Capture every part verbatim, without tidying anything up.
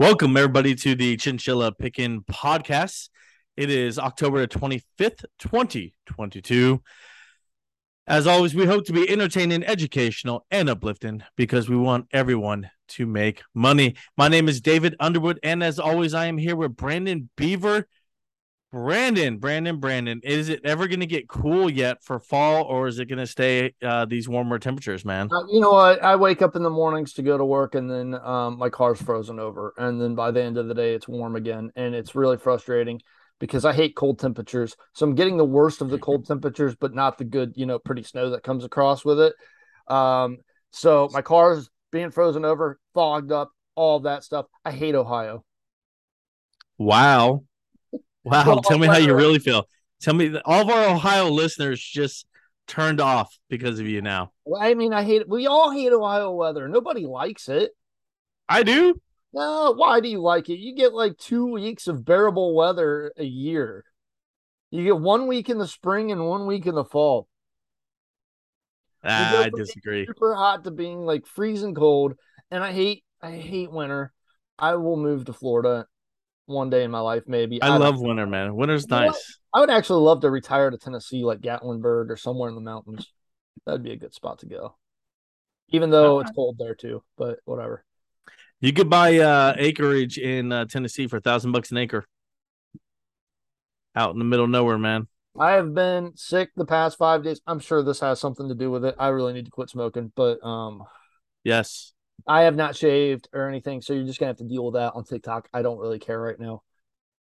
Welcome, everybody, to the Chinchilla Pickin' Podcast. It is October twenty-fifth, twenty twenty-two. As always, we hope to be entertaining, educational, and uplifting because we want everyone to make money. My name is David Underwood, and as always, I am here with Brandon Beaver. Brandon, Brandon, Brandon, is it ever going to get cool yet for fall, or is it going to stay uh, these warmer temperatures, man? Uh, you know what? I, I wake up in the mornings to go to work, and then um, my car's frozen over. And then by the end of the day, it's warm again. And it's really frustrating because I hate cold temperatures. So I'm getting the worst of the cold temperatures, but not the good, you know, pretty snow that comes across with it. Um, so my car's being frozen over, fogged up, all that stuff. I hate Ohio. Wow. Wow, well, tell me how you really feel. Tell me, all of our Ohio listeners just turned off because of you now. Well, I mean, I hate it. We all hate Ohio weather. Nobody likes it. I do. No, why do you like it? You get like two weeks of bearable weather a year. You get one week in the spring and one week in the fall. Ah, I disagree. Super hot to being like freezing cold, and I hate, I hate winter. I will move to Florida one day in my life, maybe. I, I love winter, man. Winter's nice. I would actually love to retire to Tennessee, like Gatlinburg or somewhere in the mountains. That'd be a good spot to go. Even though it's cold there too, but whatever. You could buy uh, acreage in uh, Tennessee for a thousand bucks an acre. Out in the middle of nowhere, man. I have been sick the past five days. I'm sure this has something to do with it. I really need to quit smoking, but um, yes. I have not shaved or anything, so you're just going to have to deal with that on TikTok. I don't really care right now.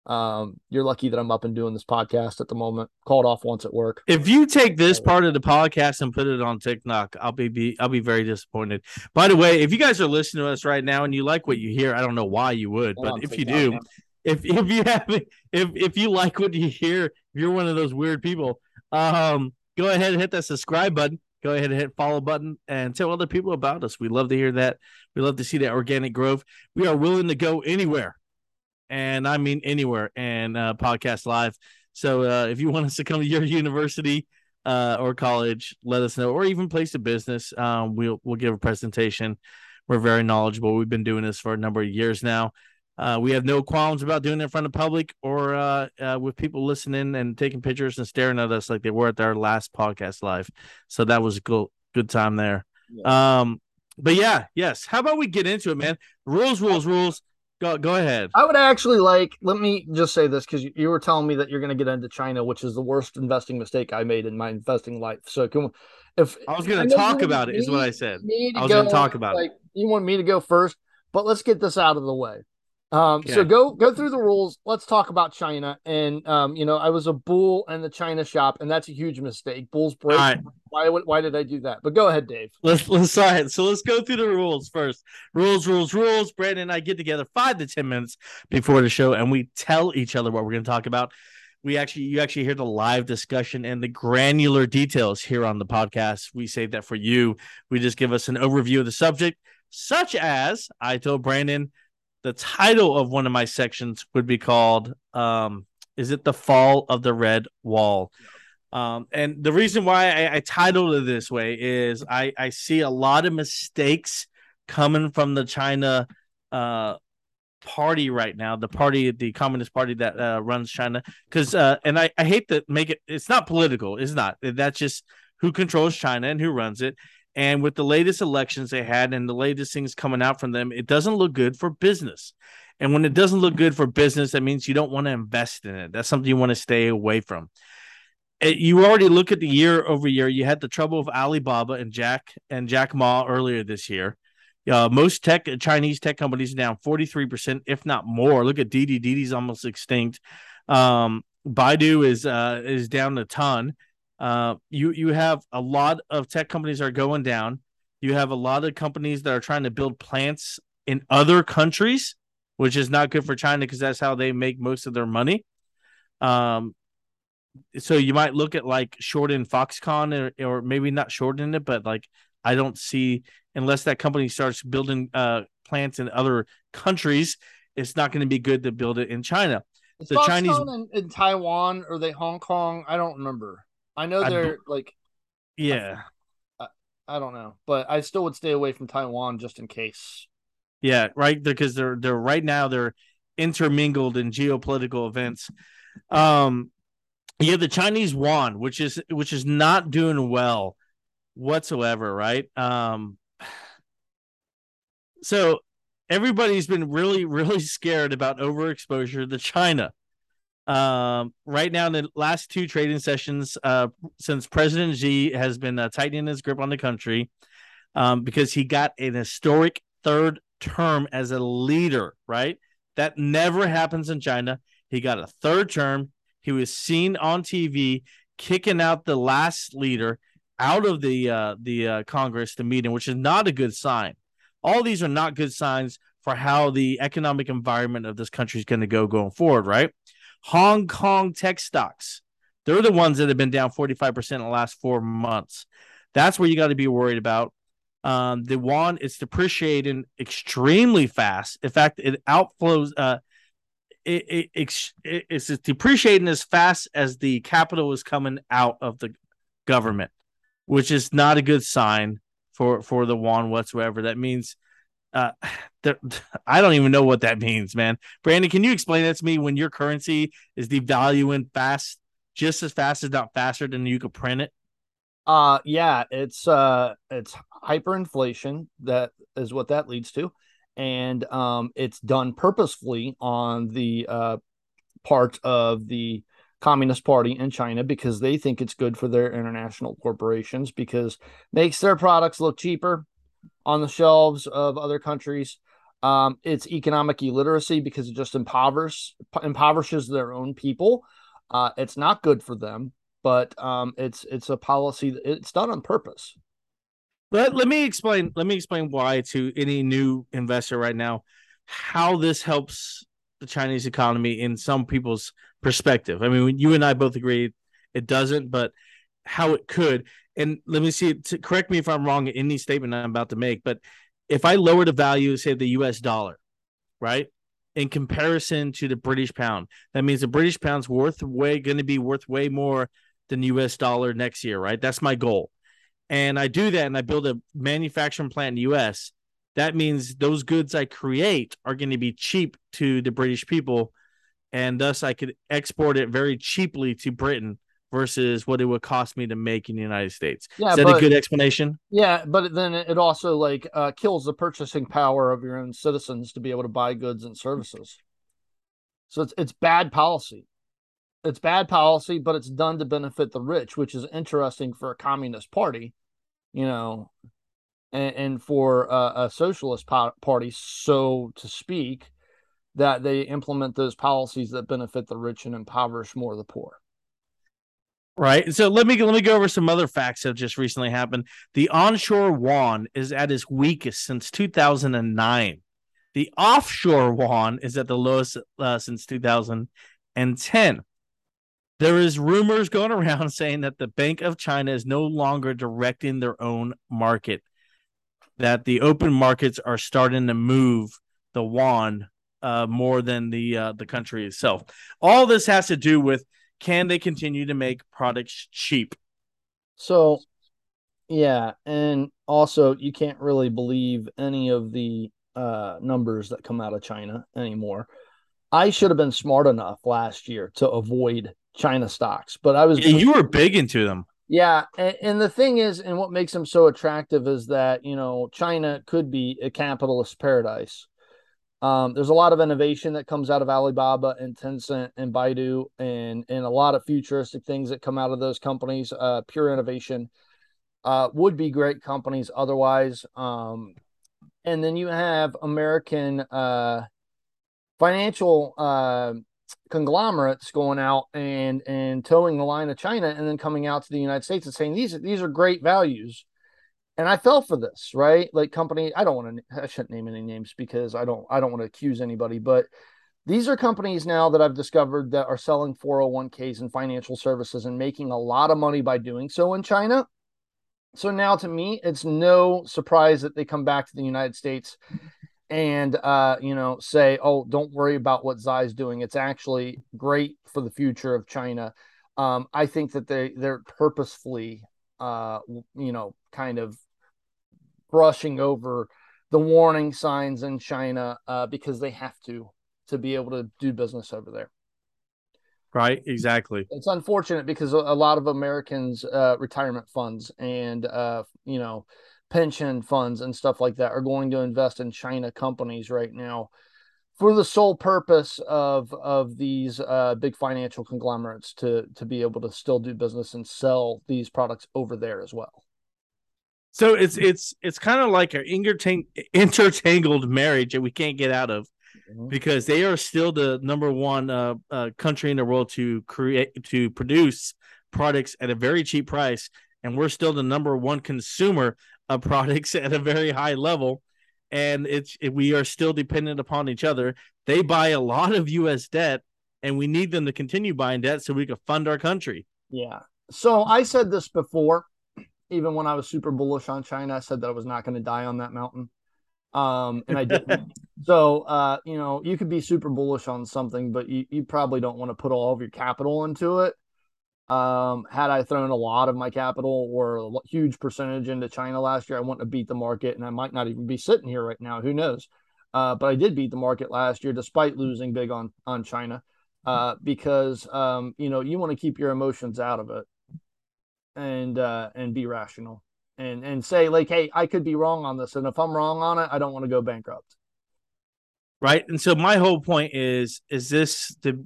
Um, you're lucky that I'm up and doing this podcast at the moment. Called off once at work. If you take this part of the podcast and put it on TikTok, I'll be, be I'll be very disappointed. By the way, if you guys are listening to us right now and you like what you hear, I don't know why you would, but if TikTok, you do, man. if if you have if if you like what you hear, if you're one of those weird people, um, go ahead and hit that subscribe button. Go ahead and hit follow button and tell other people about us. We love to hear that. We love to see that organic growth. We are willing to go anywhere. And I mean anywhere and uh, podcast live. So uh, if you want us to come to your university uh, or college, let us know, or even place of business. Um, we'll, we'll give a presentation. We're very knowledgeable. We've been doing this for a number of years now. Uh, we have no qualms about doing it in front of the public or uh, uh, with people listening and taking pictures and staring at us like they were at our last podcast live. So that was a good, good time there. Yeah. Um, but yeah, yes. How about we get into it, man? Rules, rules, rules. Go, go ahead. I would actually like, let me just say this, because you, you were telling me that you're going to get into China, which is the worst investing mistake I made in my investing life. So can we, if I was going to talk about it, is what I said. I was going to talk about it. You want me to go first, but let's get this out of the way. Um, yeah. So go go through the rules. Let's talk about China. And, um, you know, I was a bull in the China shop, and that's a huge mistake. Bulls break. Right. Why Why did I do that? But go ahead, Dave. Let's let's try it. So let's go through the rules first. Rules, rules, rules. Brandon and I get together five to ten minutes before the show, and we tell each other what we're going to talk about. We actually, you actually hear the live discussion and the granular details here on the podcast. We save that for you. We just give us an overview of the subject, such as I told Brandon. The title of one of my sections would be called, um, is it the Fall of the Red Wall? Um, and the reason why I, I titled it this way is I, I see a lot of mistakes coming from the China uh, party right now, the party, the Communist Party that uh, runs China. Because, uh, and I, I hate to make it, it's not political. It's not. That's just who controls China and who runs it. And with the latest elections they had and the latest things coming out from them, it doesn't look good for business. And when it doesn't look good for business, that means you don't want to invest in it. That's something you want to stay away from. It, you already look at the year over year. You had the trouble of Alibaba and Jack and Jack Ma earlier this year. Uh, most tech Chinese tech companies are down forty-three percent, if not more. Look at Didi. Didi's almost extinct. Um, Baidu is uh, is down a ton. Uh, you you have a lot of tech companies are going down. You have a lot of companies that are trying to build plants in other countries, which is not good for China because that's how they make most of their money. Um, so you might look at like shorting Foxconn or, or maybe not shorting it, but like I don't see unless that company starts building uh, plants in other countries, it's not going to be good to build it in China. Is the Chinese in, in Taiwan or they Hong Kong? I don't remember. I know they're I like, yeah, I, I don't know, but I still would stay away from Taiwan just in case. Yeah, right. Because they're they're right now they're intermingled in geopolitical events. Um, yeah, the Chinese yuan, which is which is not doing well whatsoever, right? Um, so everybody's been really, really scared about overexposure to China. Um, right now, in the last two trading sessions, uh, since President Xi has been uh, tightening his grip on the country, um, because he got an historic third term as a leader, right? That never happens in China. He got a third term. He was seen on T V kicking out the last leader out of the uh, the uh, Congress, the meeting, which is not a good sign. All these are not good signs for how the economic environment of this country is going to go going forward, right? Hong Kong tech stocks, they're the ones that have been down forty-five percent in the last four months. That's where you got to be worried about. Um, the yuan is depreciating extremely fast. In fact, it outflows, uh, it, it, it, it's depreciating as fast as the capital is coming out of the government, which is not a good sign for, for the yuan whatsoever. That means Uh, I don't even know what that means, man. Brandon, can you explain that to me when your currency is devaluing fast, just as fast as not faster than you could print it? Uh, yeah, it's uh, it's hyperinflation. That is what that leads to. And um, it's done purposefully on the uh, part of the Communist Party in China because they think it's good for their international corporations because it makes their products look cheaper on the shelves of other countries. Um, it's economic illiteracy because it just impoverishes, impoverishes their own people. Uh, it's not good for them, but um, it's it's a policy that it's done on purpose. Let, let me explain. Let me explain why to any new investor right now, how this helps the Chinese economy in some people's perspective. I mean, you and I both agree it doesn't, but how it could. And let me see, to correct me if I'm wrong in any statement I'm about to make, but if I lower the value, say, the U S dollar, right, in comparison to the British pound, that means the British pound's worth way going to be worth way more than the U S dollar next year, right? That's my goal. And I do that and I build a manufacturing plant in the U S. That means those goods I create are going to be cheap to the British people, and thus I could export it very cheaply to Britain versus what it would cost me to make in the United States. Yeah, is that but, a good explanation? Yeah, but then it also like uh, kills the purchasing power of your own citizens to be able to buy goods and services. So it's it's bad policy. It's bad policy, but it's done to benefit the rich, which is interesting for a communist party, you know, and, and for a, a socialist po- party, so to speak, that they implement those policies that benefit the rich and impoverish more the poor. Right. So let me let me go over some other facts that just recently happened. The onshore yuan is at its weakest since two thousand nine. The offshore yuan is at the lowest uh, since two thousand ten. There is rumors going around saying that the Bank of China is no longer directing their own market, that the open markets are starting to move the yuan uh, more than the uh, the country itself. All this has to do with, can they continue to make products cheap? So, yeah. And also, you can't really believe any of the uh, numbers that come out of China anymore. I should have been smart enough last year to avoid China stocks, but I was. Yeah, you were big into them. Yeah. And, and the thing is, and what makes them so attractive is that, you know, China could be a capitalist paradise. Um, there's a lot of innovation that comes out of Alibaba and Tencent and Baidu and, and a lot of futuristic things that come out of those companies. Uh, pure innovation uh, would be great companies otherwise. Um, and then you have American uh, financial uh, conglomerates going out and, and towing the line of China and then coming out to the United States and saying, these, these are great values. And I fell for this, right? Like company, I don't want to, I shouldn't name any names because I don't, I don't want to accuse anybody, but these are companies now that I've discovered that are selling four oh one k's and financial services and making a lot of money by doing so in China. So now to me, it's no surprise that they come back to the United States and, uh, you know, say, oh, don't worry about what Xi's doing. It's actually great for the future of China. Um, I think that they, they're purposefully, uh, you know, kind of, brushing over the warning signs in China uh, because they have to to be able to do business over there. Right, exactly. It's unfortunate because a lot of Americans' uh, retirement funds and uh, you know pension funds and stuff like that are going to invest in China companies right now for the sole purpose of of these uh, big financial conglomerates to to be able to still do business and sell these products over there as well. So it's it's it's kind of like an intertangled marriage that we can't get out of. Because they are still the number one uh, uh, country in the world to create to produce products at a very cheap price, and we're still the number one consumer of products at a very high level, and it's it, we are still dependent upon each other. They buy a lot of U S debt, and we need them to continue buying debt so we can fund our country. Yeah. So I said this before, even when I was super bullish on China, I said that I was not going to die on that mountain. Um, and I didn't. So, uh, you know, you could be super bullish on something, but you, you probably don't want to put all of your capital into it. Um, had I thrown a lot of my capital or a huge percentage into China last year, I wouldn't have beat the market, and I might not even be sitting here right now. Who knows? Uh, but I did beat the market last year despite losing big on, on China, uh, because, um, you know, you want to keep your emotions out of it and, uh, and be rational. And and say, like, hey, I could be wrong on this. And if I'm wrong on it, I don't want to go bankrupt. Right. And so my whole point is, is this the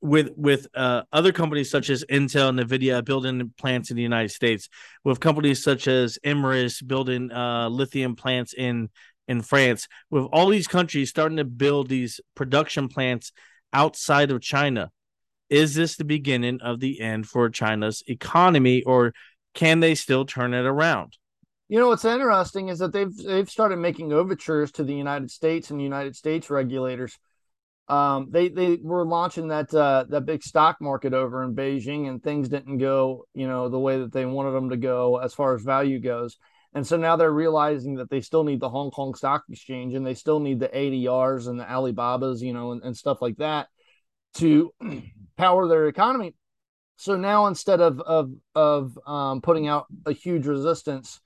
with with uh, other companies such as Intel and NVIDIA building plants in the United States, with companies such as Emirates building uh, lithium plants in, in France, with all these countries starting to build these production plants outside of China, is this the beginning of the end for China's economy, or can they still turn it around? You know, what's interesting is that they've they've started making overtures to the United States and United States regulators. Um, they they were launching that uh, that big stock market over in Beijing, and things didn't go, you know, the way that they wanted them to go as far as value goes. And so now they're realizing that they still need the Hong Kong Stock Exchange, and they still need the A D Rs and the Alibabas, you know, and, and stuff like that to power their economy. So now, instead of of of um, putting out a huge resistance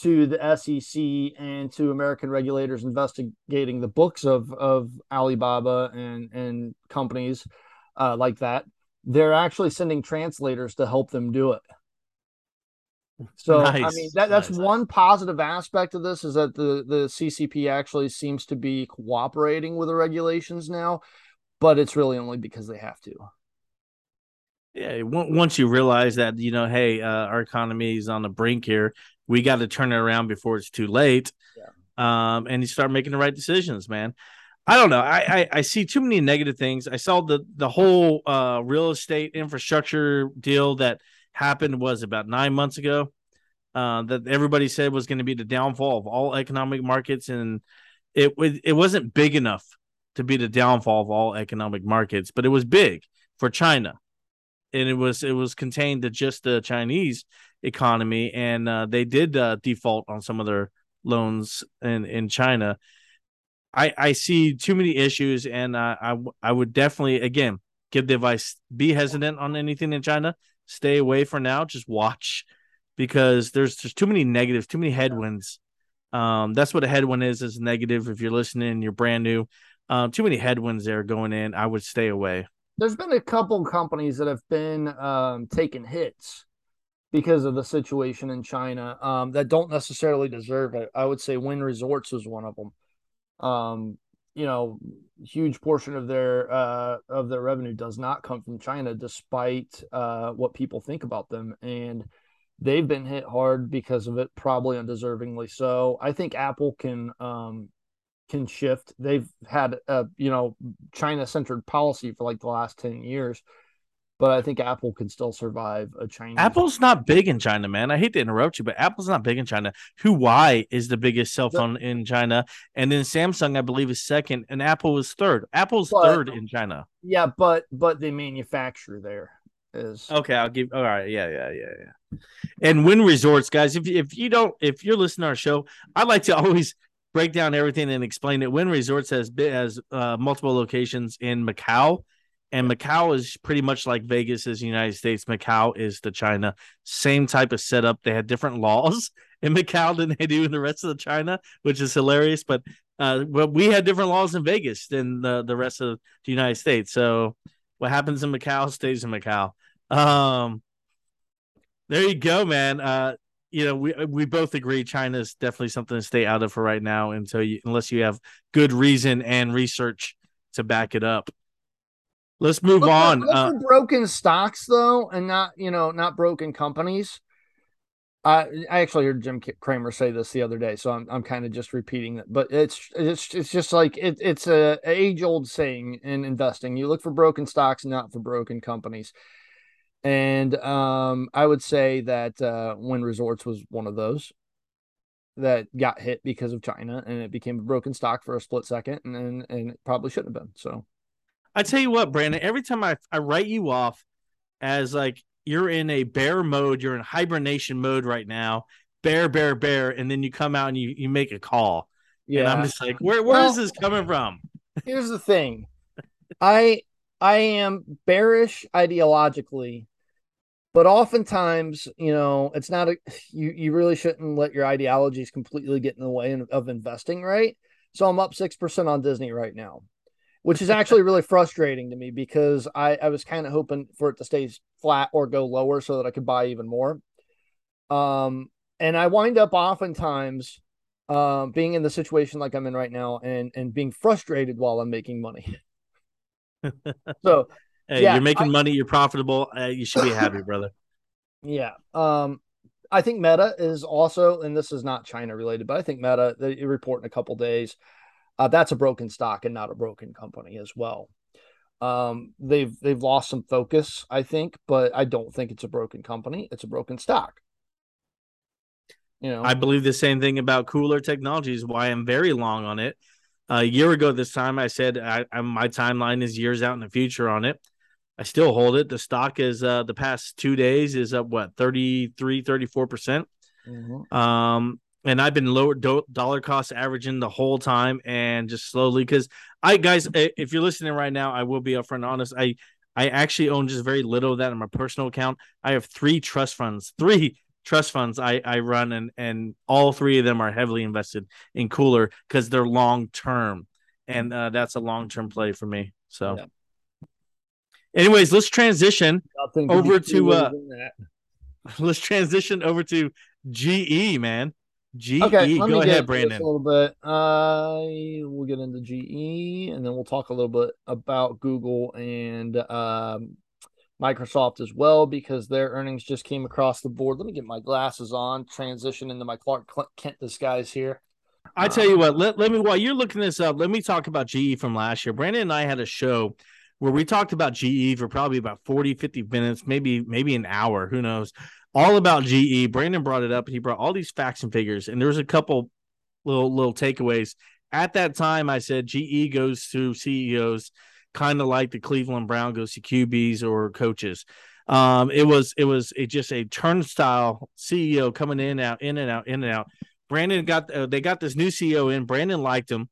to the S E C and to American regulators investigating the books of of Alibaba and and companies uh, like that, they're actually sending translators to help them do it. So nice. I mean, that, that's nice. One positive aspect of this is that the the C C P actually seems to be cooperating with the regulations now, but it's really only because they have to. Yeah, once you realize that, you know, hey, uh, our economy is on the brink here, we got to turn it around before it's too late. Yeah. Um, and you start making the right decisions, man. I don't know. I, I, I see too many negative things. I saw the the whole uh, real estate infrastructure deal that happened was about nine months ago. Uh, that everybody said was going to be the downfall of all economic markets, and it it wasn't big enough to be the downfall of all economic markets, but it was big for China. And it was it was contained to just the Chinese economy, and uh, they did uh, default on some of their loans in, in China. I I see too many issues, and uh, I I would definitely again give the advice: be hesitant on anything in China. Stay away for now. Just watch, because there's there's too many negatives, too many headwinds. Um, that's what a headwind is is negative. If you're listening, you're brand new. Um, too many headwinds there going in. I would stay away. There's been a couple companies that have been um, taking hits because of the situation in China um, that don't necessarily deserve it. I would say Wynn Resorts is one of them. Um, you know, huge portion of their uh, of their revenue does not come from China, despite uh, what people think about them, and they've been hit hard because of it, probably undeservingly so. I think Apple can. Um, Can shift. They've had a you know China-centered policy for like the last ten years, but I think Apple can still survive a China. Apple's not big in China, man. I hate to interrupt you, but Apple's not big in China. Huawei is the biggest cell phone yeah. in China, and then Samsung, I believe, is second, and Apple is third. Apple's but, third in China. Yeah, but but they manufacture there. Is okay. I'll give. All right. Yeah. Yeah. Yeah. Yeah. And Wynn Resorts, guys. If if you don't, if you're listening to our show, I like to always break down everything and explain it. Wynn Resorts has has uh, multiple locations in Macau, and Macau is pretty much like Vegas is the United States. Macau is the China. Same type of setup. They had different laws in Macau than they do in the rest of China, which is hilarious. But uh, well, we had different laws in Vegas than the, the rest of the United States. So what happens in Macau stays in Macau. Um, there you go, man. Uh, you know, we we both agree China is definitely something to stay out of for right now until you, unless you have good reason and research to back it up. Let's move Look, on. Look uh, for broken stocks, though, and not, you know, not broken companies. Uh, I actually heard Jim Cramer say this the other day, so I'm I'm kind of just repeating that. But it's it's it's just like it, it's a age old saying in investing. You look for broken stocks, not for broken companies. And um, I would say that uh, Wynn Resorts was one of those that got hit because of China, and it became a broken stock for a split second, and and, and it probably shouldn't have been. So I tell you what, Brandon, every time I, I write you off as like you're in a bear mode, you're in hibernation mode right now, bear, bear, bear, and then you come out and you, you make a call. Yeah. And I'm just like, where where well, is this coming from? Here's the thing. I I am bearish ideologically. But oftentimes, you know, it's not a, you, you really shouldn't let your ideologies completely get in the way of investing, right? So I'm up six percent on Disney right now, which is actually really frustrating to me because I, I was kind of hoping for it to stay flat or go lower so that I could buy even more. Um, and I wind up oftentimes uh, being in the situation like I'm in right now and, and being frustrated while I'm making money. So... Hey, yeah, you're making I, money. You're profitable. Uh, you should be happy, brother. Yeah. Um, I think Meta is also, and this is not China related, but I think Meta, they report in a couple days. Uh, that's a broken stock and not a broken company as well. Um, they've, they've lost some focus, I think, but I don't think it's a broken company. It's a broken stock. You know, I believe the same thing about Cooler Technologies, why I'm very long on it. Uh, a year ago this time, I said I, I, my timeline is years out in the future on it. I still hold it. The stock is uh, the past two days is up, what, thirty-three, thirty-four percent. Mm-hmm. Um, and I've been lower do- dollar cost averaging the whole time and just slowly because I guys, if you're listening right now, I will be upfront and honest. I, I actually own just very little of that in my personal account. I have three trust funds, three trust funds I, I run, and, and all three of them are heavily invested in Cooler because they're long-term, and uh, that's a long-term play for me. So. Yeah. Anyways, let's transition over to uh, let's transition over to G E, man. G E, okay, go ahead, Brandon. A little bit. Uh, we'll get into G E, and then we'll talk a little bit about Google and um, Microsoft as well because their earnings just came across the board. Let me get my glasses on. Transition into my Clark Kent disguise here. I tell you what, let let me while you're looking this up, let me talk about G E from last year. Brandon and I had a show where we talked about G E for probably about forty, fifty minutes, maybe maybe an hour, who knows, all about G E. Brandon brought it up. He brought all these facts and figures, and there was a couple little little takeaways. At that time, I said G E goes to C E Os, kind of like the Cleveland Brown goes to Q Bs or coaches. Um, it was it was a, just a turnstile C E O coming in, out, in and out, in and out. Brandon got uh, they got this new C E O in. Brandon liked him,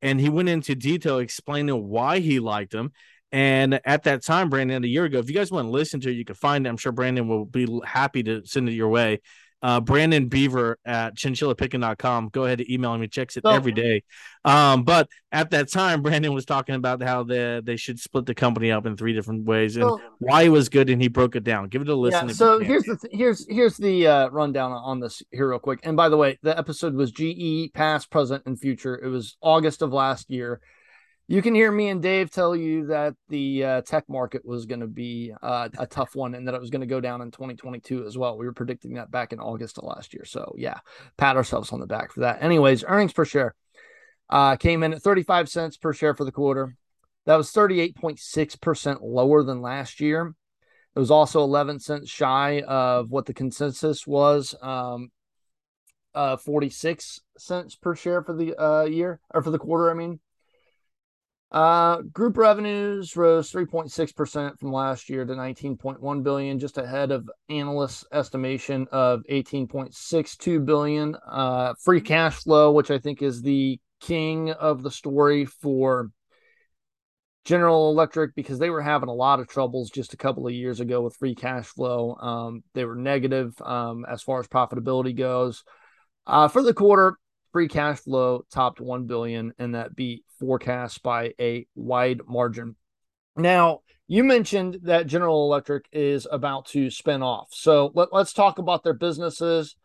and he went into detail explaining why he liked him. And at that time, Brandon, a year ago, if you guys want to listen to it, you can find it. I'm sure Brandon will be happy to send it your way. Uh, Brandon Beaver at chinchilla pickin dot com. Go ahead and email him. He checks it oh. every day. Um, but at that time, Brandon was talking about how the, they should split the company up in three different ways and oh. why it was good, and he broke it down. Give it a listen. Yeah, so here's the, th- here's, here's the uh, rundown on this here real quick. And by the way, the episode was G E, past, present, and future. It was August of last year. You can hear me and Dave tell you that the uh, tech market was going to be uh, a tough one and that it was going to go down in twenty twenty-two as well. We were predicting that back in August of last year. So, yeah, pat ourselves on the back for that. Anyways, earnings per share uh, came in at thirty-five cents per share for the quarter. That was thirty-eight point six percent lower than last year. It was also eleven cents shy of what the consensus was, um, uh, forty-six cents per share for the uh, year or for the quarter, I mean. Uh, group revenues rose three point six percent from last year to nineteen point one billion, just ahead of analysts' estimation of eighteen point six two billion. Uh, free cash flow, which I think is the king of the story for General Electric, because they were having a lot of troubles just a couple of years ago with free cash flow. Um, they were negative, um, as far as profitability goes. Uh, for the quarter, free cash flow topped one billion dollars, and that beat forecast by a wide margin. Now, you mentioned that General Electric is about to spin off. So let, let's talk about their businesses,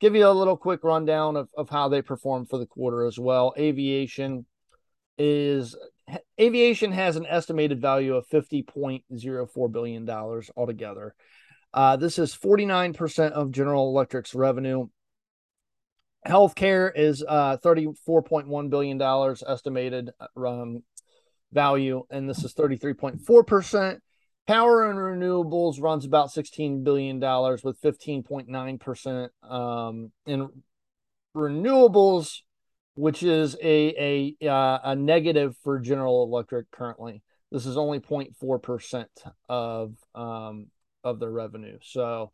give you a little quick rundown of, of how they performed for the quarter as well. Aviation is aviation has an estimated value of fifty point oh four billion dollars altogether. Uh, this is forty-nine percent of General Electric's revenue. Healthcare is uh, thirty-four point one billion dollars estimated um, value, and this is thirty-three point four percent. Power and renewables runs about sixteen billion dollars with fifteen point nine percent um, in renewables, which is a, a, uh, a negative for General Electric currently. This is only zero point four percent of, um, of their revenue. So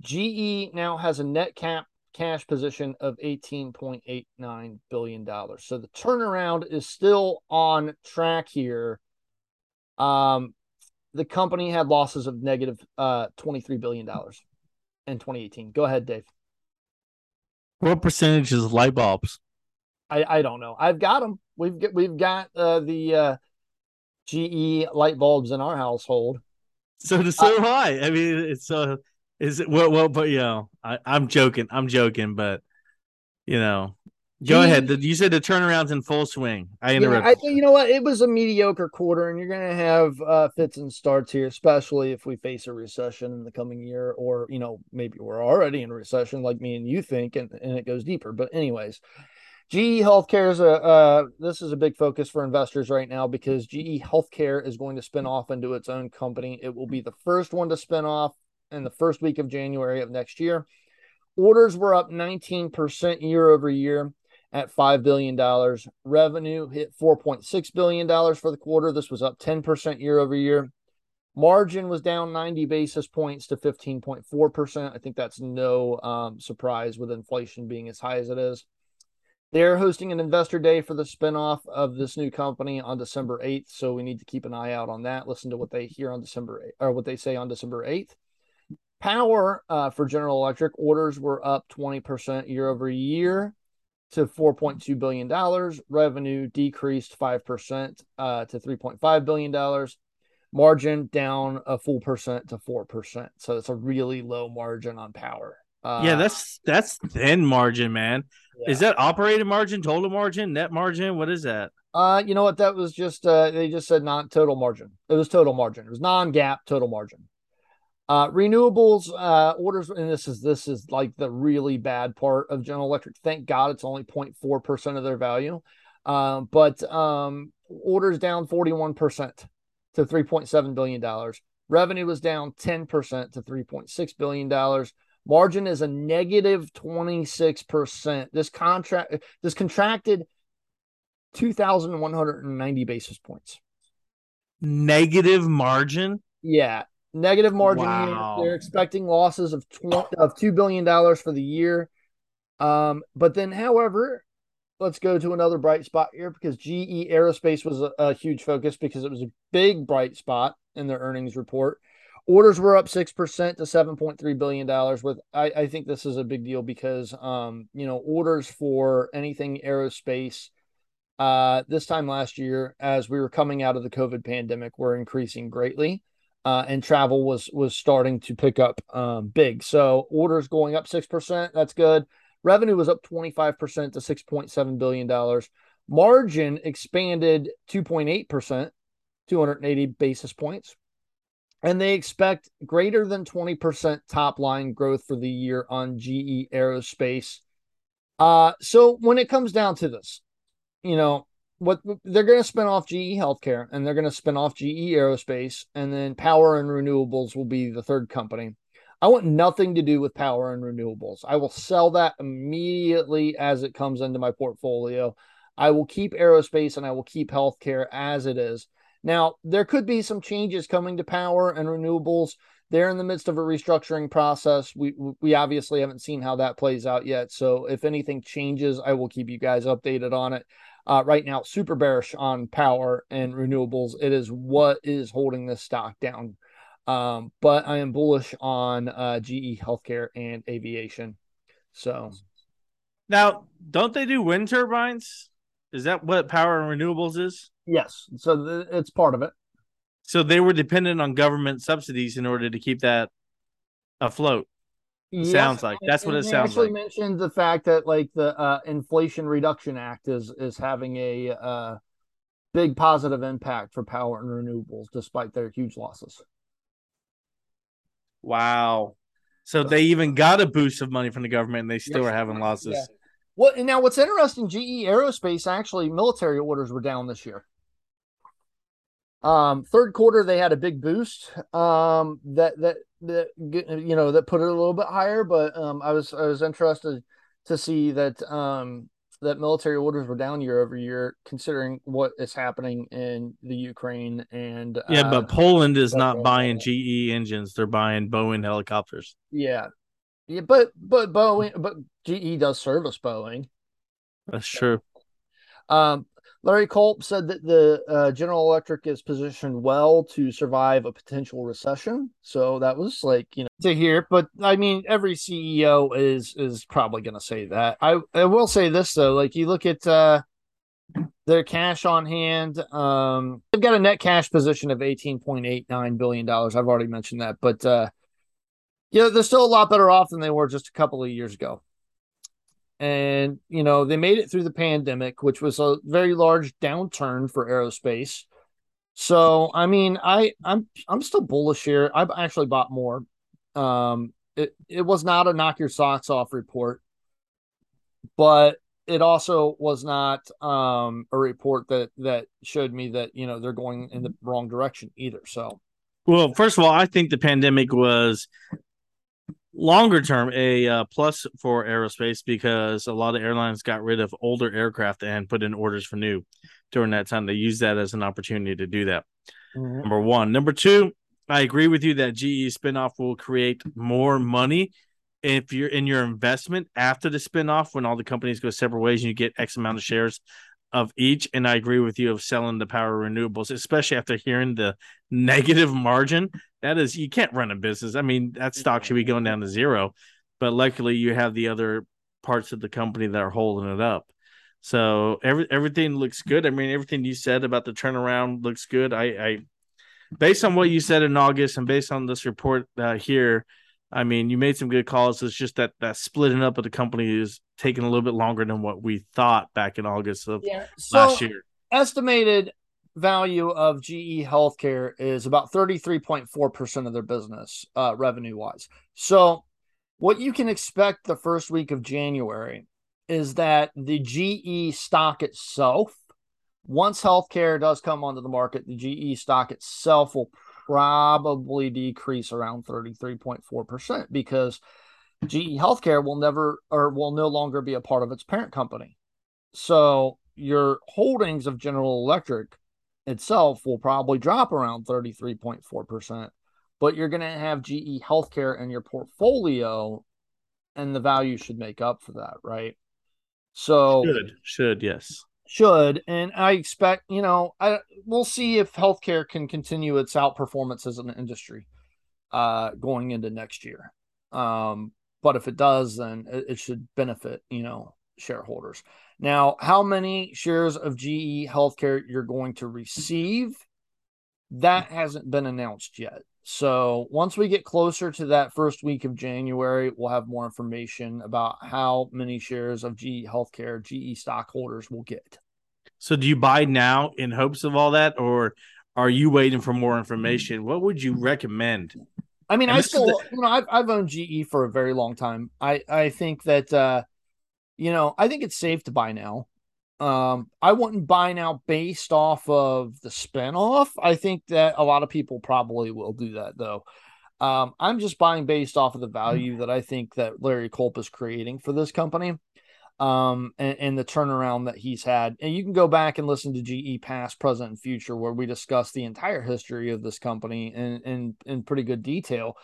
G E now has a net cap cash position of eighteen point eight nine billion dollars. So the turnaround is still on track here. Um, the company had losses of negative uh, twenty-three billion dollars in twenty eighteen. Go ahead, Dave. What percentage is light bulbs? I, I don't know. I've got them. We've got, we've got uh, the uh, G E light bulbs in our household. So do so do I. I mean, it's uh, is it well, well, but you know, I, I'm joking. I'm joking, but you know, go ahead. You said the turnaround's in full swing. I interrupted. Yeah, I think you know what? It was a mediocre quarter, and you're going to have uh, fits and starts here, especially if we face a recession in the coming year, or you know, maybe we're already in a recession, like me and you think, and, and it goes deeper. But anyways, G E Healthcare is a uh, this is a big focus for investors right now because G E Healthcare is going to spin off into its own company. It will be the first one to spin off in the first week of January of next year. Orders were up nineteen percent year over year at five billion dollars. Revenue hit four point six billion dollars for the quarter. This was up ten percent year over year. Margin was down ninety basis points to fifteen point four percent. I think that's no um, surprise with inflation being as high as it is. They're hosting an investor day for the spinoff of this new company on December eighth, so we need to keep an eye out on that. Listen to what they hear on December, or what they say on December eighth. Power uh, for General Electric orders were up twenty percent year over year to four point two billion dollars. Revenue decreased five percent uh, to three point five billion dollars. Margin down a full percent to four percent. So it's a really low margin on power. Uh, yeah, that's that's thin margin, man. Yeah. Is that operating margin, total margin, net margin? What is that? Uh, you know what? That was just uh, they just said not total margin. It was total margin. It was non-gap total margin. Uh, renewables uh, orders, and this is this is like the really bad part of General Electric. Thank God it's only zero point four percent of their value, uh, but um, orders down forty-one percent to three point seven billion dollars. Revenue was down ten percent to three point six billion dollars. Margin is a negative twenty-six percent. This contract, this contracted two thousand one hundred ninety basis points. Negative margin? Yeah, negative margin. Wow. Here. They're expecting losses of twenty, of two billion dollars for the year. Um, but then, however, let's go to another bright spot here because G E Aerospace was a, a huge focus because it was a big bright spot in their earnings report. Orders were up six percent to seven point three billion dollars. With I, I think this is a big deal because um, you know, orders for anything aerospace uh, this time last year, as we were coming out of the COVID pandemic, were increasing greatly, uh, and travel was was starting to pick up um, big. So orders going up six percent, that's good. Revenue was up twenty five percent to six point seven billion dollars. Margin expanded two point eight percent, two hundred eighty basis points. And they expect greater than twenty percent top line growth for the year on G E Aerospace. Uh, so when it comes down to this, you know, what they're going to spin off G E Healthcare, and they're going to spin off G E Aerospace, and then power and renewables will be the third company. I want nothing to do with power and renewables. I will sell that immediately as it comes into my portfolio. I will keep aerospace and I will keep healthcare as it is. Now, there could be some changes coming to power and renewables. They're in the midst of a restructuring process. We we obviously haven't seen how that plays out yet. So if anything changes, I will keep you guys updated on it. Uh, right now, super bearish on power and renewables. It is what is holding this stock down. Um, but I am bullish on uh, G E Healthcare and aviation. So Now, don't they do wind turbines? Is that what power and renewables is? Yes. So th- it's part of it. So they were dependent on government subsidies in order to keep that afloat. Yes, sounds like that's what it sounds like. You actually mentioned the fact that like the uh, Inflation Reduction Act is is having a uh, big positive impact for power and renewables, despite their huge losses. Wow! So they even got a boost of money from the government, and they still yes, are having losses. Yeah. Well, and now what's interesting? G E Aerospace actually military orders were down this year. Um, third quarter they had a big boost. Um, that that. That you know that put it a little bit higher, but um, I was I was interested to see that um, that military orders were down year over year, considering what is happening in the Ukraine and yeah, uh, but Poland is not Poland. buying G E engines; they're buying Boeing helicopters. Yeah, yeah, but but Boeing, but G E does service Boeing. That's true. Um, Larry Culp said that the uh, General Electric is positioned well to survive a potential recession. So that was like, you know, to hear. But I mean, every C E O is is probably going to say that. I, I will say this, though. Like you look at uh, their cash on hand. Um, they've got a net cash position of eighteen point eight nine billion dollars. I've already mentioned that. But, uh, you know, they're still a lot better off than they were just a couple of years ago. And, you know, they made it through the pandemic, which was a very large downturn for aerospace. So, I mean, I, I'm I'm still bullish here. I've actually bought more. Um, it, it was not a knock your socks off report, but it also was not um, a report that, that showed me that, you know, they're going in the wrong direction either. So, well, first of all, I think the pandemic was longer term, a uh, plus for aerospace because a lot of airlines got rid of older aircraft and put in orders for new during that time. They used that as an opportunity to do that. Mm-hmm. Number one. Number two, I agree with you that G E spinoff will create more money if you're in your investment after the spinoff when all the companies go separate ways and you get X amount of shares of each. And I agree with you of selling the power renewables, especially after hearing the negative margin. That is, you can't run a business. I mean, that stock should be going down to zero, but luckily you have the other parts of the company that are holding it up. So every, everything looks good. I mean, everything you said about the turnaround looks good. I, I based on what you said in August and based on this report uh, here, I mean, you made some good calls. It's just that that splitting up of the company is taking a little bit longer than what we thought back in August of yeah. so last year. Estimated value of G E Healthcare is about thirty-three point four percent of their business uh, revenue-wise. So what you can expect the first week of January is that the G E stock itself, once healthcare does come onto the market, the G E stock itself will probably decrease around thirty-three point four percent because G E Healthcare will never or will no longer be a part of its parent company. So your holdings of General Electric itself will probably drop around thirty-three point four percent, but you're going to have G E Healthcare in your portfolio and the value should make up for that, right? So should, should, yes. Should. And I expect, you know, I we'll see if healthcare can continue its outperformance as an industry uh, going into next year. Um, but if it does, then it, it should benefit, you know, shareholders. Now, how many shares of G E Healthcare you're going to receive, that hasn't been announced yet. So once we get closer to that first week of January, we'll have more information about how many shares of G E Healthcare G E stockholders will get. So do you buy now in hopes of all that, or are you waiting for more information? What would you recommend? I mean, and I still, the- you know, I've, I've owned G E for a very long time. I, I think that, uh, you know, I think it's safe to buy now. Um, I wouldn't buy now based off of the spinoff. I think that a lot of people probably will do that, though. Um, I'm just buying based off of the value that I think that Larry Culp is creating for this company um, and, and the turnaround that he's had. And you can go back and listen to G E Past, Present, and Future, where we discuss the entire history of this company in, in, in pretty good detail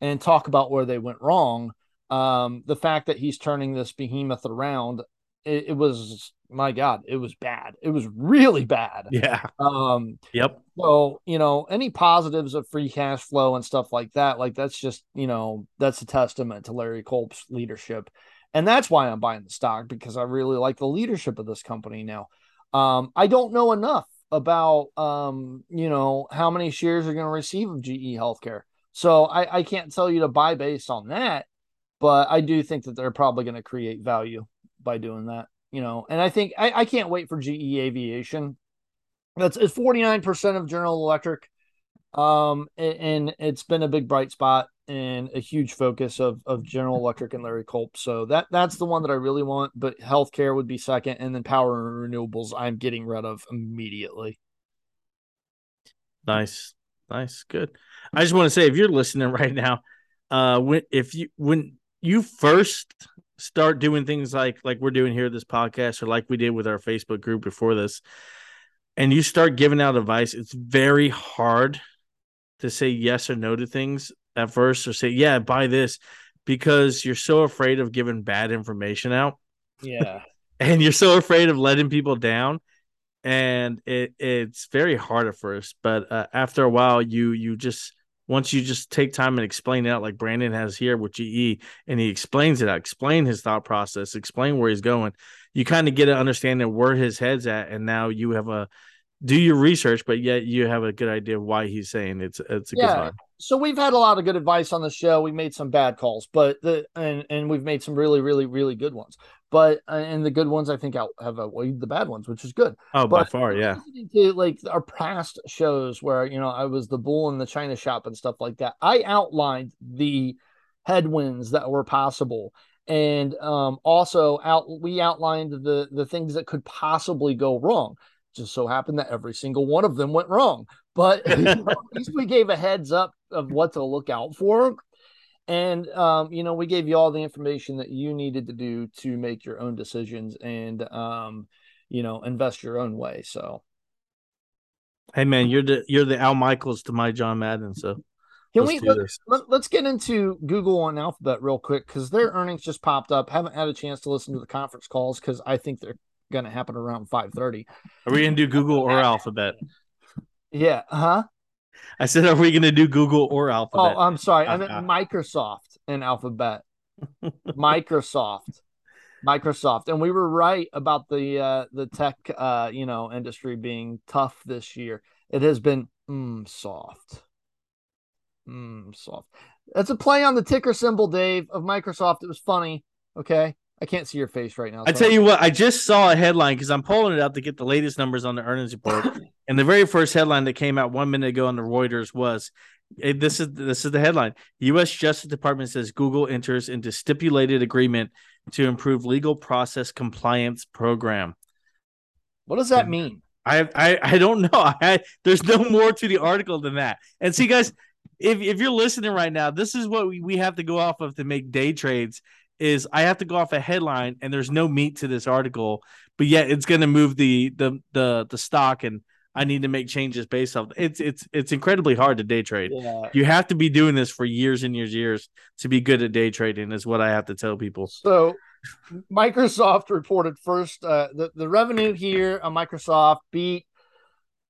and talk about where they went wrong. Um, the fact that he's turning this behemoth around, it, it was... my God, it was bad. It was really bad. Yeah. Um, yep. So, you know, any positives of free cash flow and stuff like that, like that's just, you know, that's a testament to Larry Culp's leadership And that's why I'm buying the stock, because I really like the leadership of this company now. Um, I don't know enough about, um, you know, how many shares are going to receive of G E Healthcare. So I, I can't tell you to buy based on that, but I do think that they're probably going to create value by doing that, you know. And I think I, I can't wait for G E Aviation. That's it's forty-nine percent of General Electric. Um, and, and it's been a big bright spot and a huge focus of, of General Electric and Larry Culp. So that, that's the one that I really want, but healthcare would be second, and then power and renewables I'm getting rid of immediately. Nice. Nice. Good. I just want to say, if you're listening right now, uh, when, if you, when you first start doing things like, like we're doing here, this podcast, or like we did with our Facebook group before this, and you start giving out advice, it's very hard to say yes or no to things at first, or say, yeah, buy this, because you're so afraid of giving bad information out. Yeah. And you're so afraid of letting people down. And it, it's very hard at first, but uh, after a while, you, you just, once you just take time and explain it out, like Brandon has here with G E, and he explains it out, explain his thought process, explain where he's going. You kind of get an understanding of where his head's at. And now you have a, do your research, but yet you have a good idea of why he's saying it's, it's a yeah. good time. So we've had a lot of good advice on the show. We made some bad calls, but the, and, and we've made some really, really, really good ones. But and the good ones, I think, out have outweighed the bad ones, which is good. Oh, but by far, yeah. To, like our past shows where, you know, I was the bull in the China shop and stuff like that, I outlined the headwinds that were possible, and um, also out we outlined the the things that could possibly go wrong. Just so happened that every single one of them went wrong, but you know, at least we gave a heads up of what to look out for. And, um, you know, we gave you all the information that you needed to do to make your own decisions and, um, you know, invest your own way. So, hey, man, you're the you're the Al Michaels to my John Madden. So can let's we do let, this. Let, let's get into Google and Alphabet real quick, because their earnings just popped up. Haven't had a chance to listen to the conference calls because I think they're going to happen around five thirty. Are we going to do Google or Alphabet? Yeah. Huh? I said, are we going to do Google or Alphabet? Oh, I'm sorry. I meant Microsoft and Alphabet. Microsoft. Microsoft. And we were right about the uh, the tech uh, you know, industry being tough this year. It has been mm, soft. Mm, soft. That's a play on the ticker symbol, Dave, of Microsoft. It was funny. Okay. I can't see your face right now. So I tell you what, I just saw a headline because I'm pulling it out to get the latest numbers on the earnings report. And the very first headline that came out one minute ago on the Reuters was, this is this is the headline. U S Justice Department says Google enters into stipulated agreement to improve legal process compliance program. What does that mean? I I, I don't know. I, there's no more to the article than that. And see, guys, if, if you're listening right now, this is what we, we have to go off of to make day trades. Is I have to go off a headline, and there's no meat to this article, but yet it's going to move the, the the the stock, and I need to make changes based off. It's it's it's incredibly hard to day trade. Yeah. You have to be doing this for years and years, years to be good at day trading, is what I have to tell people. So Microsoft reported first uh, the the revenue here on Microsoft beat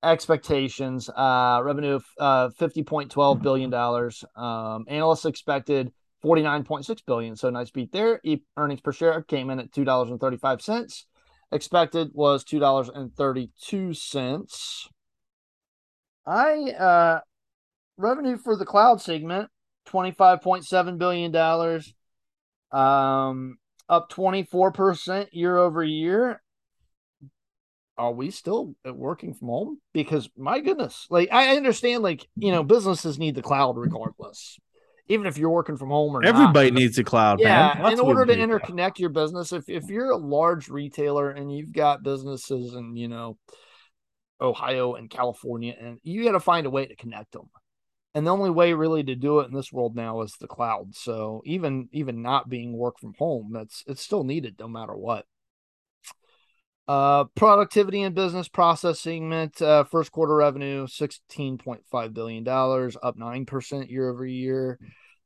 expectations. Uh, revenue of uh, fifty point one two billion dollars. Um, analysts expected forty-nine point six billion dollars, so nice beat there. E- earnings per share came in at two dollars and thirty-five cents. Expected was two dollars and thirty-two cents. I uh, revenue for the cloud segment, twenty-five point seven billion dollars, um, up twenty-four percent year over year. Are we still working from home? Because my goodness, like I understand, like you know, businesses need the cloud regardless. Even if you're working from home or everybody not. Everybody needs a cloud, yeah, man. That's in order to interconnect that. Your business. If if you're a large retailer and you've got businesses in, you know, Ohio and California, and you got to find a way to connect them. And the only way really to do it in this world now is the cloud. So even even not being work from home, that's it's still needed no matter what. Uh, productivity and business process segment, uh, first quarter revenue, sixteen point five billion dollars, up nine percent year over year.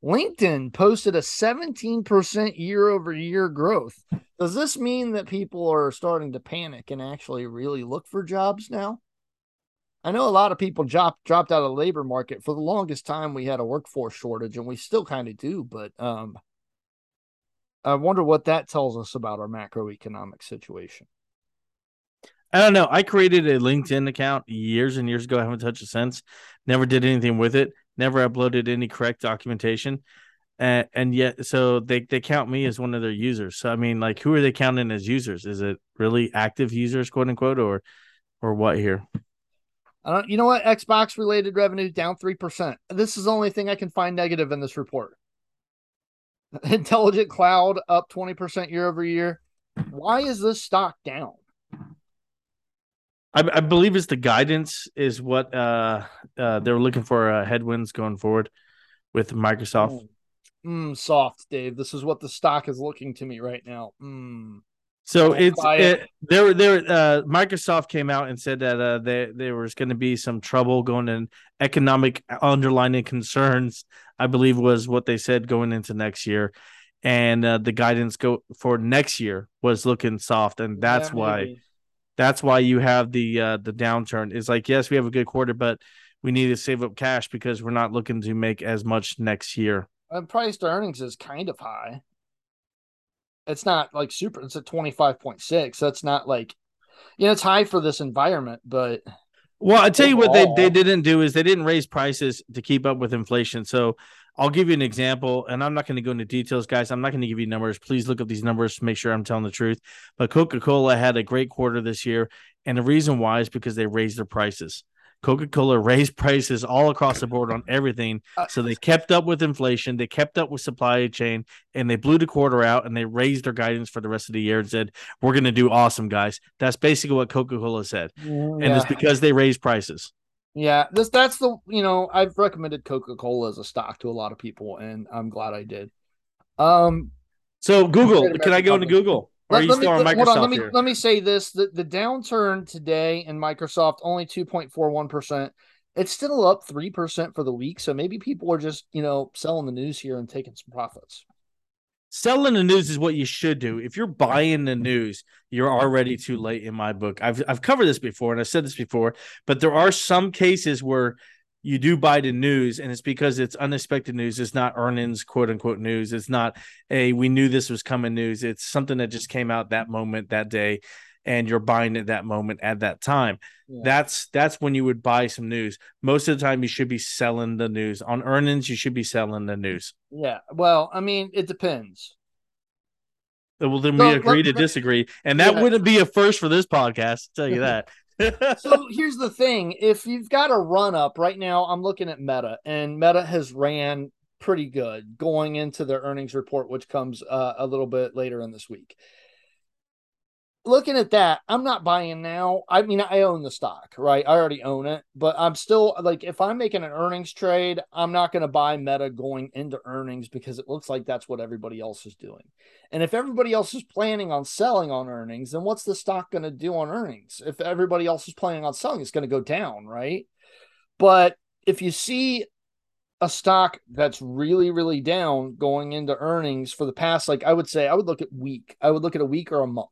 LinkedIn posted a seventeen percent year over year growth. Does this mean that people are starting to panic and actually really look for jobs now? I know a lot of people dropped, dropped out of the labor market. For the longest time, we had a workforce shortage, and we still kind of do, but um, I wonder what that tells us about our macroeconomic situation. I don't know. I created a LinkedIn account years and years ago. I haven't touched it since. Never did anything with it. Never uploaded any correct documentation. Uh, and yet, so they, they count me as one of their users. So, I mean, like, who are they counting as users? Is it really active users, quote unquote, or or what here? I don't, you know what? Xbox related revenue down three percent. This is the only thing I can find negative in this report. Intelligent Cloud up twenty percent year over year. Why is this stock down? I, I believe it's the guidance is what uh, uh, they're looking for uh, headwinds going forward with Microsoft. Mm, soft, Dave. This is what the stock is looking to me right now. Mm. So it's it, it. there. There, uh, Microsoft came out and said that uh, there there was going to be some trouble going in economic underlying concerns. I believe was what they said going into next year, and uh, the guidance go for next year was looking soft, and that's yeah, why. Maybe. That's why you have the uh, the downturn. It's like, yes, we have a good quarter, but we need to save up cash because we're not looking to make as much next year. And price to earnings is kind of high. It's not like super. It's at twenty-five point six. That's not like, you know, it's high for this environment, but. Well, I tell you what they, they didn't do is they didn't raise prices to keep up with inflation. So I'll give you an example, and I'm not going to go into details, guys. I'm not going to give you numbers. Please look up these numbers to make sure I'm telling the truth. But Coca-Cola had a great quarter this year, and the reason why is because they raised their prices. Coca-Cola raised prices all across the board on everything, so they kept up with inflation, they kept up with supply chain, and they blew the quarter out, and they raised their guidance for the rest of the year and said, we're going to do awesome, guys. That's basically what Coca-Cola said, yeah. And it's because they raised prices. Yeah, this that's the, you know, I've recommended Coca-Cola as a stock to a lot of people, and I'm glad I did. Um, So Google, can I go into Google? Or let, let, me, let, hold on, let, me, let me say this. The, the downturn today in Microsoft, only two point four one percent. It's still up three percent for the week. So maybe people are just, you know, selling the news here and taking some profits. Selling the news is what you should do. If you're buying the news, you're already too late in my book. I've I've covered this before, and I've said this before, but there are some cases where you do buy the news, and it's because it's unexpected news. It's not earnings, quote unquote, news. It's not a we knew this was coming news. It's something that just came out that moment, that day, and you're buying at that moment at that time. Yeah. That's that's when you would buy some news. Most of the time, you should be selling the news. On earnings, you should be selling the news. Yeah. Well, I mean, it depends. Well, then so, we agree to disagree, and that yeah. wouldn't be a first for this podcast. I'll tell you that. So here's the thing. If you've got a run up right now, I'm looking at Meta, and Meta has ran pretty good going into their earnings report, which comes uh, a little bit later in this week. Looking at that, I'm not buying now. I mean, I own the stock, right? I already own it, but I'm still like, if I'm making an earnings trade, I'm not going to buy Meta going into earnings because it looks like that's what everybody else is doing. And if everybody else is planning on selling on earnings, then what's the stock going to do on earnings? If everybody else is planning on selling, it's going to go down, right? But if you see a stock that's really, really down going into earnings for the past, like I would say, I would look at week. I would look at a week or a month.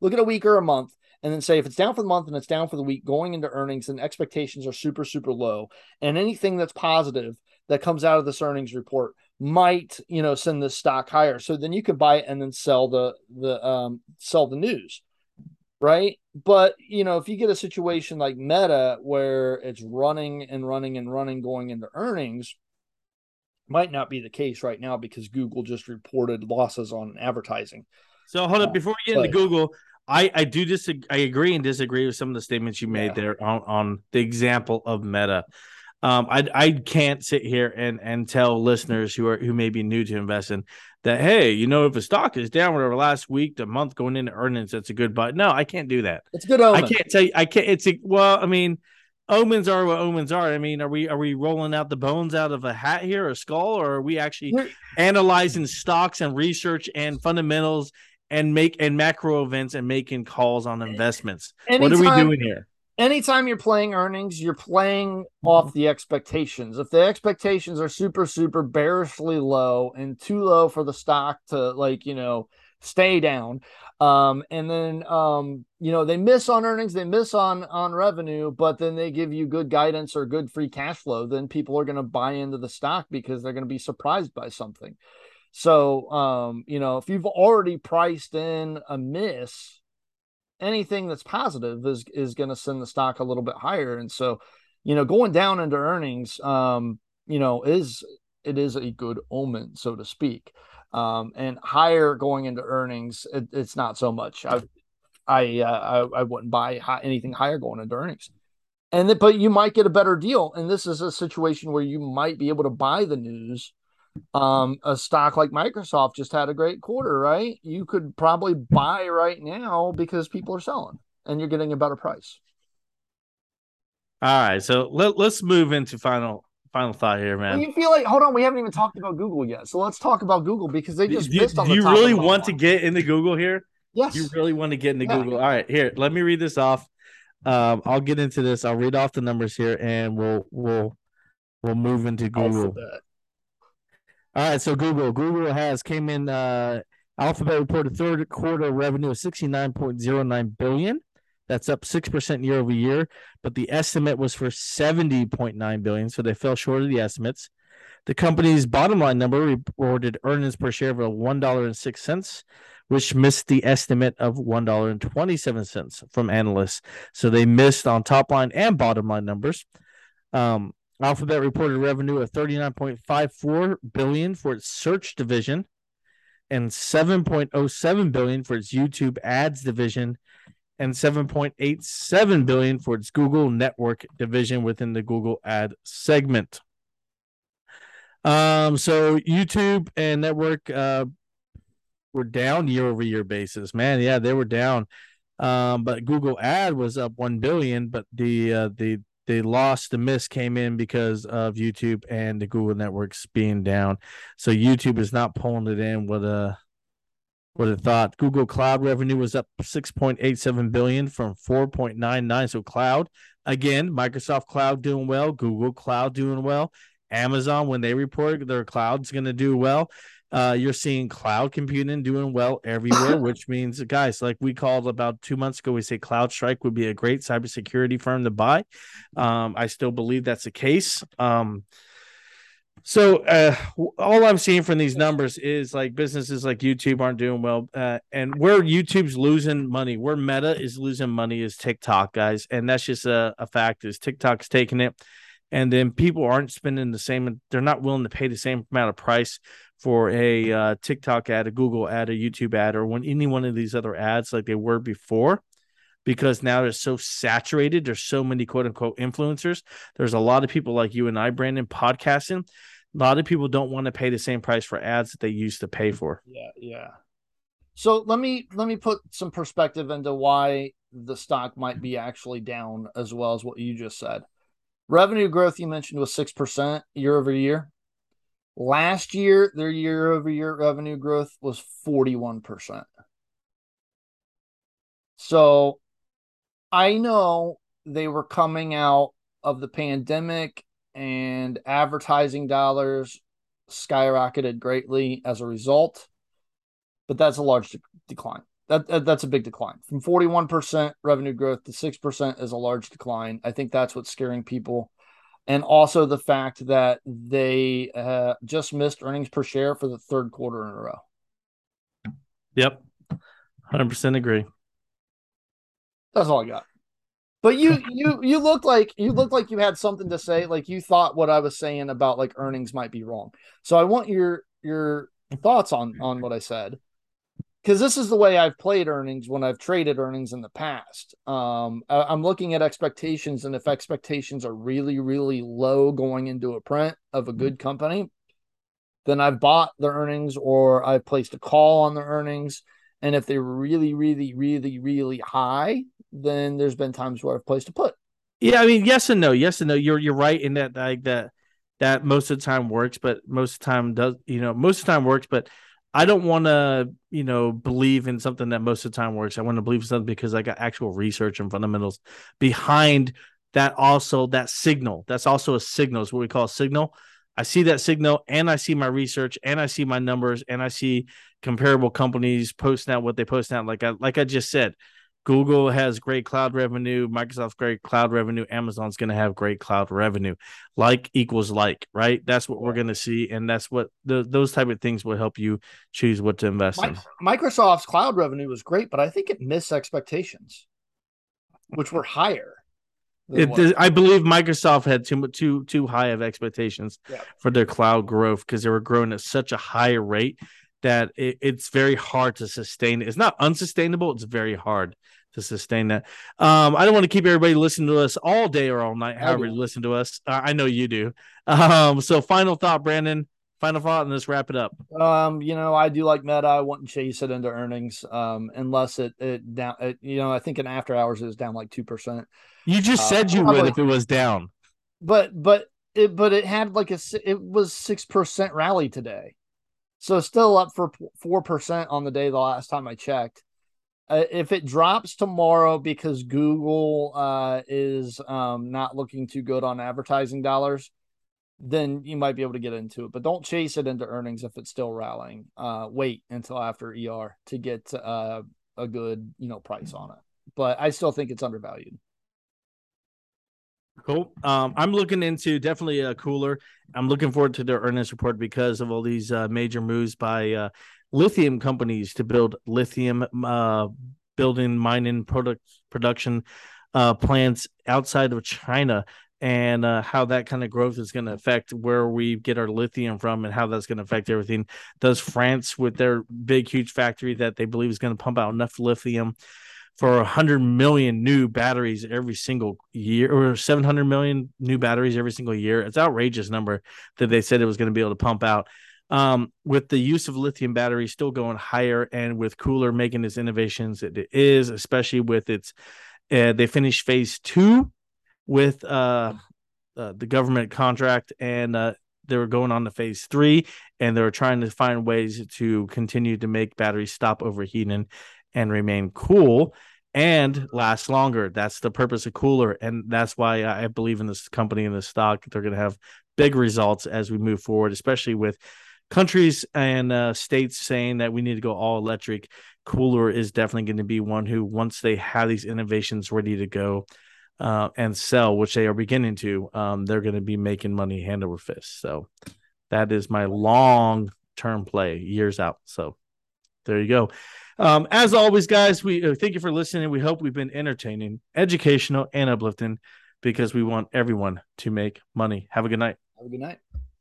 Look at a week or a month and then say if it's down for the month and it's down for the week going into earnings, then expectations are super, super low. And anything that's positive that comes out of this earnings report might, you know, send this stock higher. So then you can buy it and then sell the the um, sell the news. Right. But, you know, if you get a situation like Meta where it's running and running and running going into earnings, might not be the case right now because Google just reported losses on advertising. So hold up before we get into Google. I, I do disagree. I agree and disagree with some of the statements you made yeah. there on, on the example of Meta. Um, I I can't sit here and and tell listeners who are who may be new to investing that hey, you know, if a stock is down over last week, the month going into earnings, that's a good buy. No, I can't do that. It's good omen. I can't tell you. I can't. It's a, well, I mean, omens are what omens are. I mean, are we are we rolling out the bones out of a hat here, a skull, or are we actually We're- analyzing stocks and research and fundamentals? And make and macro events and making calls on investments. Anytime, what are we doing here? Anytime you're playing earnings, you're playing off the expectations. If the expectations are super, super bearishly low and too low for the stock to like, you know, stay down. Um, and then, um, you know, they miss on earnings, they miss on, on revenue, but then they give you good guidance or good free cash flow. Then people are going to buy into the stock because they're going to be surprised by something. So, um, you know, if you've already priced in a miss, anything that's positive is is going to send the stock a little bit higher. And so, you know, going down into earnings, um, you know, is it is a good omen, so to speak. Um, and higher going into earnings, it, it's not so much. I I, uh, I I wouldn't buy high, anything higher going into earnings. And then, but you might get a better deal. And this is a situation where you might be able to buy the news. Um, a stock like Microsoft just had a great quarter, right? You could probably buy right now because people are selling and you're getting a better price. All right. So let, let's move into final Final thought here, man. Well, you feel like, hold on, we haven't even talked about Google yet. So let's talk about Google because they just do, missed on the top. Do you really want to get into Google here? Yes. You really want to get into yeah. Google? All right, here, let me read this off. Um, I'll get into this. I'll read off the numbers here, and we'll we'll we'll move into Google. Alphabet. All right, so Google. Google has came in. Uh, Alphabet reported third quarter revenue of sixty-nine point oh nine billion dollars. That's up six percent year over year, but the estimate was for seventy point nine billion dollars, so they fell short of the estimates. The company's bottom line number reported earnings per share of one dollar and six cents, which missed the estimate of one dollar and twenty-seven cents from analysts. So they missed on top line and bottom line numbers. Um, Alphabet reported revenue of thirty-nine point five four billion dollars for its search division and seven point oh seven billion dollars for its YouTube ads division, and seven point eight seven billion dollars for its Google Network division within the Google Ad segment. Um, so YouTube and Network uh, were down year-over-year basis. Man, yeah, they were down. Um, but Google Ad was up one billion dollars, but the uh, the the loss, the miss came in because of YouTube and the Google Networks being down. So YouTube is not pulling it in with a... What I thought. Google Cloud revenue was up six point eight seven billion dollars from four point nine nine. So cloud, again, Microsoft Cloud doing well, Google Cloud doing well, Amazon, when they report their cloud's going to do well. Uh, you're seeing cloud computing doing well everywhere, which means, guys, like we called about two months ago, we say CrowdStrike would be a great cybersecurity firm to buy. Um, I still believe that's the case. Um So uh, all I'm seeing from these numbers is like businesses like YouTube aren't doing well, uh, and where YouTube's losing money, where Meta is losing money is TikTok, guys, and that's just a, a fact. Is TikTok's taking it, and then people aren't spending the same. They're not willing to pay the same amount of price for a uh, TikTok ad, a Google ad, a YouTube ad, or when any one of these other ads like they were before. Because now they're so saturated. There's so many quote unquote influencers. There's a lot of people like you and I, Brandon, podcasting. A lot of people don't want to pay the same price for ads that they used to pay for. Yeah, yeah. So let me let me put some perspective into why the stock might be actually down as well as what you just said. Revenue growth you mentioned was six percent year over year. Last year, their year over year revenue growth was forty-one percent. So I know they were coming out of the pandemic and advertising dollars skyrocketed greatly as a result, but that's a large de- decline. That, that that's a big decline. From forty-one percent revenue growth to six percent is a large decline. I think that's what's scaring people. And also the fact that they uh, just missed earnings per share for the third quarter in a row. Yep. one hundred percent agree. That's all I got. But you you you looked like you looked like you had something to say, like you thought what I was saying about like earnings might be wrong. So I want your your thoughts on, on what I said. Because this is the way I've played earnings when I've traded earnings in the past. Um, I, I'm looking at expectations, and if expectations are really, really low going into a print of a good company, then I've bought the earnings or I've placed a call on the earnings. And if they're really, really, really, really high, then there's been times where I've placed a put. Yeah, I mean, yes and no, yes and no. You're you're right in that like that that most of the time works, but most of the time does you know most of the time works. But I don't want to you know believe in something that most of the time works. I want to believe in something because I got actual research and fundamentals behind that. Also, that signal that's also a signal is what we call a signal. I see that signal, and I see my research, and I see my numbers, and I see comparable companies posting out what they post out. Like I like I just said. Google has great cloud revenue. Microsoft's great cloud revenue. Amazon's going to have great cloud revenue. Like equals like, right? That's what we're going to see, and that's what the, those type of things will help you choose what to invest My, in. Microsoft's cloud revenue was great, but I think it missed expectations, which were higher. It, I believe Microsoft had too too too high of expectations yeah. for their cloud growth because they were growing at such a high rate that it, it's very hard to sustain. It's not unsustainable. It's very hard to sustain that. Um, I don't want to keep everybody listening to us all day or all night, however you listen to us. Uh, I know you do. Um, so final thought, Brandon. Final thought, and let's wrap it up. Um, you know, I do like Meta. I wouldn't chase it into earnings um, unless it it down. It, you know, I think in after hours it was down like two percent. You just uh, said you probably would if it was down. But but it but it had like a it was six percent rally today, so still up for four percent on the day the last time I checked. Uh, if it drops tomorrow because Google uh, is um, not looking too good on advertising dollars, then you might be able to get into it, but don't chase it into earnings if it's still rallying. Uh, wait until after E R to get uh, a good, you know, price on it. But I still think it's undervalued. Cool. Um, I'm looking into definitely a Cooler. I'm looking forward to their earnings report because of all these uh, major moves by uh, lithium companies to build lithium uh, building, mining, product production uh, plants outside of China. And uh, how that kind of growth is going to affect where we get our lithium from and how that's going to affect everything. Does France, with their big, huge factory that they believe is going to pump out enough lithium for one hundred million new batteries every single year, or seven hundred million new batteries every single year? It's an outrageous number that they said it was going to be able to pump out. Um, with the use of lithium batteries still going higher and with Cooler making its innovations, it is, especially with its, uh, they finished phase two with uh, uh, the government contract, and uh, they were going on to phase three, and they were trying to find ways to continue to make batteries stop overheating and remain cool and last longer. That's the purpose of Cooler, and that's why I believe in this company and this stock. They're going to have big results as we move forward, especially with countries and uh, states saying that we need to go all electric. Cooler is definitely going to be one who, once they have these innovations ready to go, Uh, and sell, which they are beginning to, um, they're going to be making money hand over fist. So that is my long-term play, years out. So there you go. Um, as always, guys, we uh, thank you for listening. We hope we've been entertaining, educational, and uplifting because we want everyone to make money. Have a good night. Have a good night.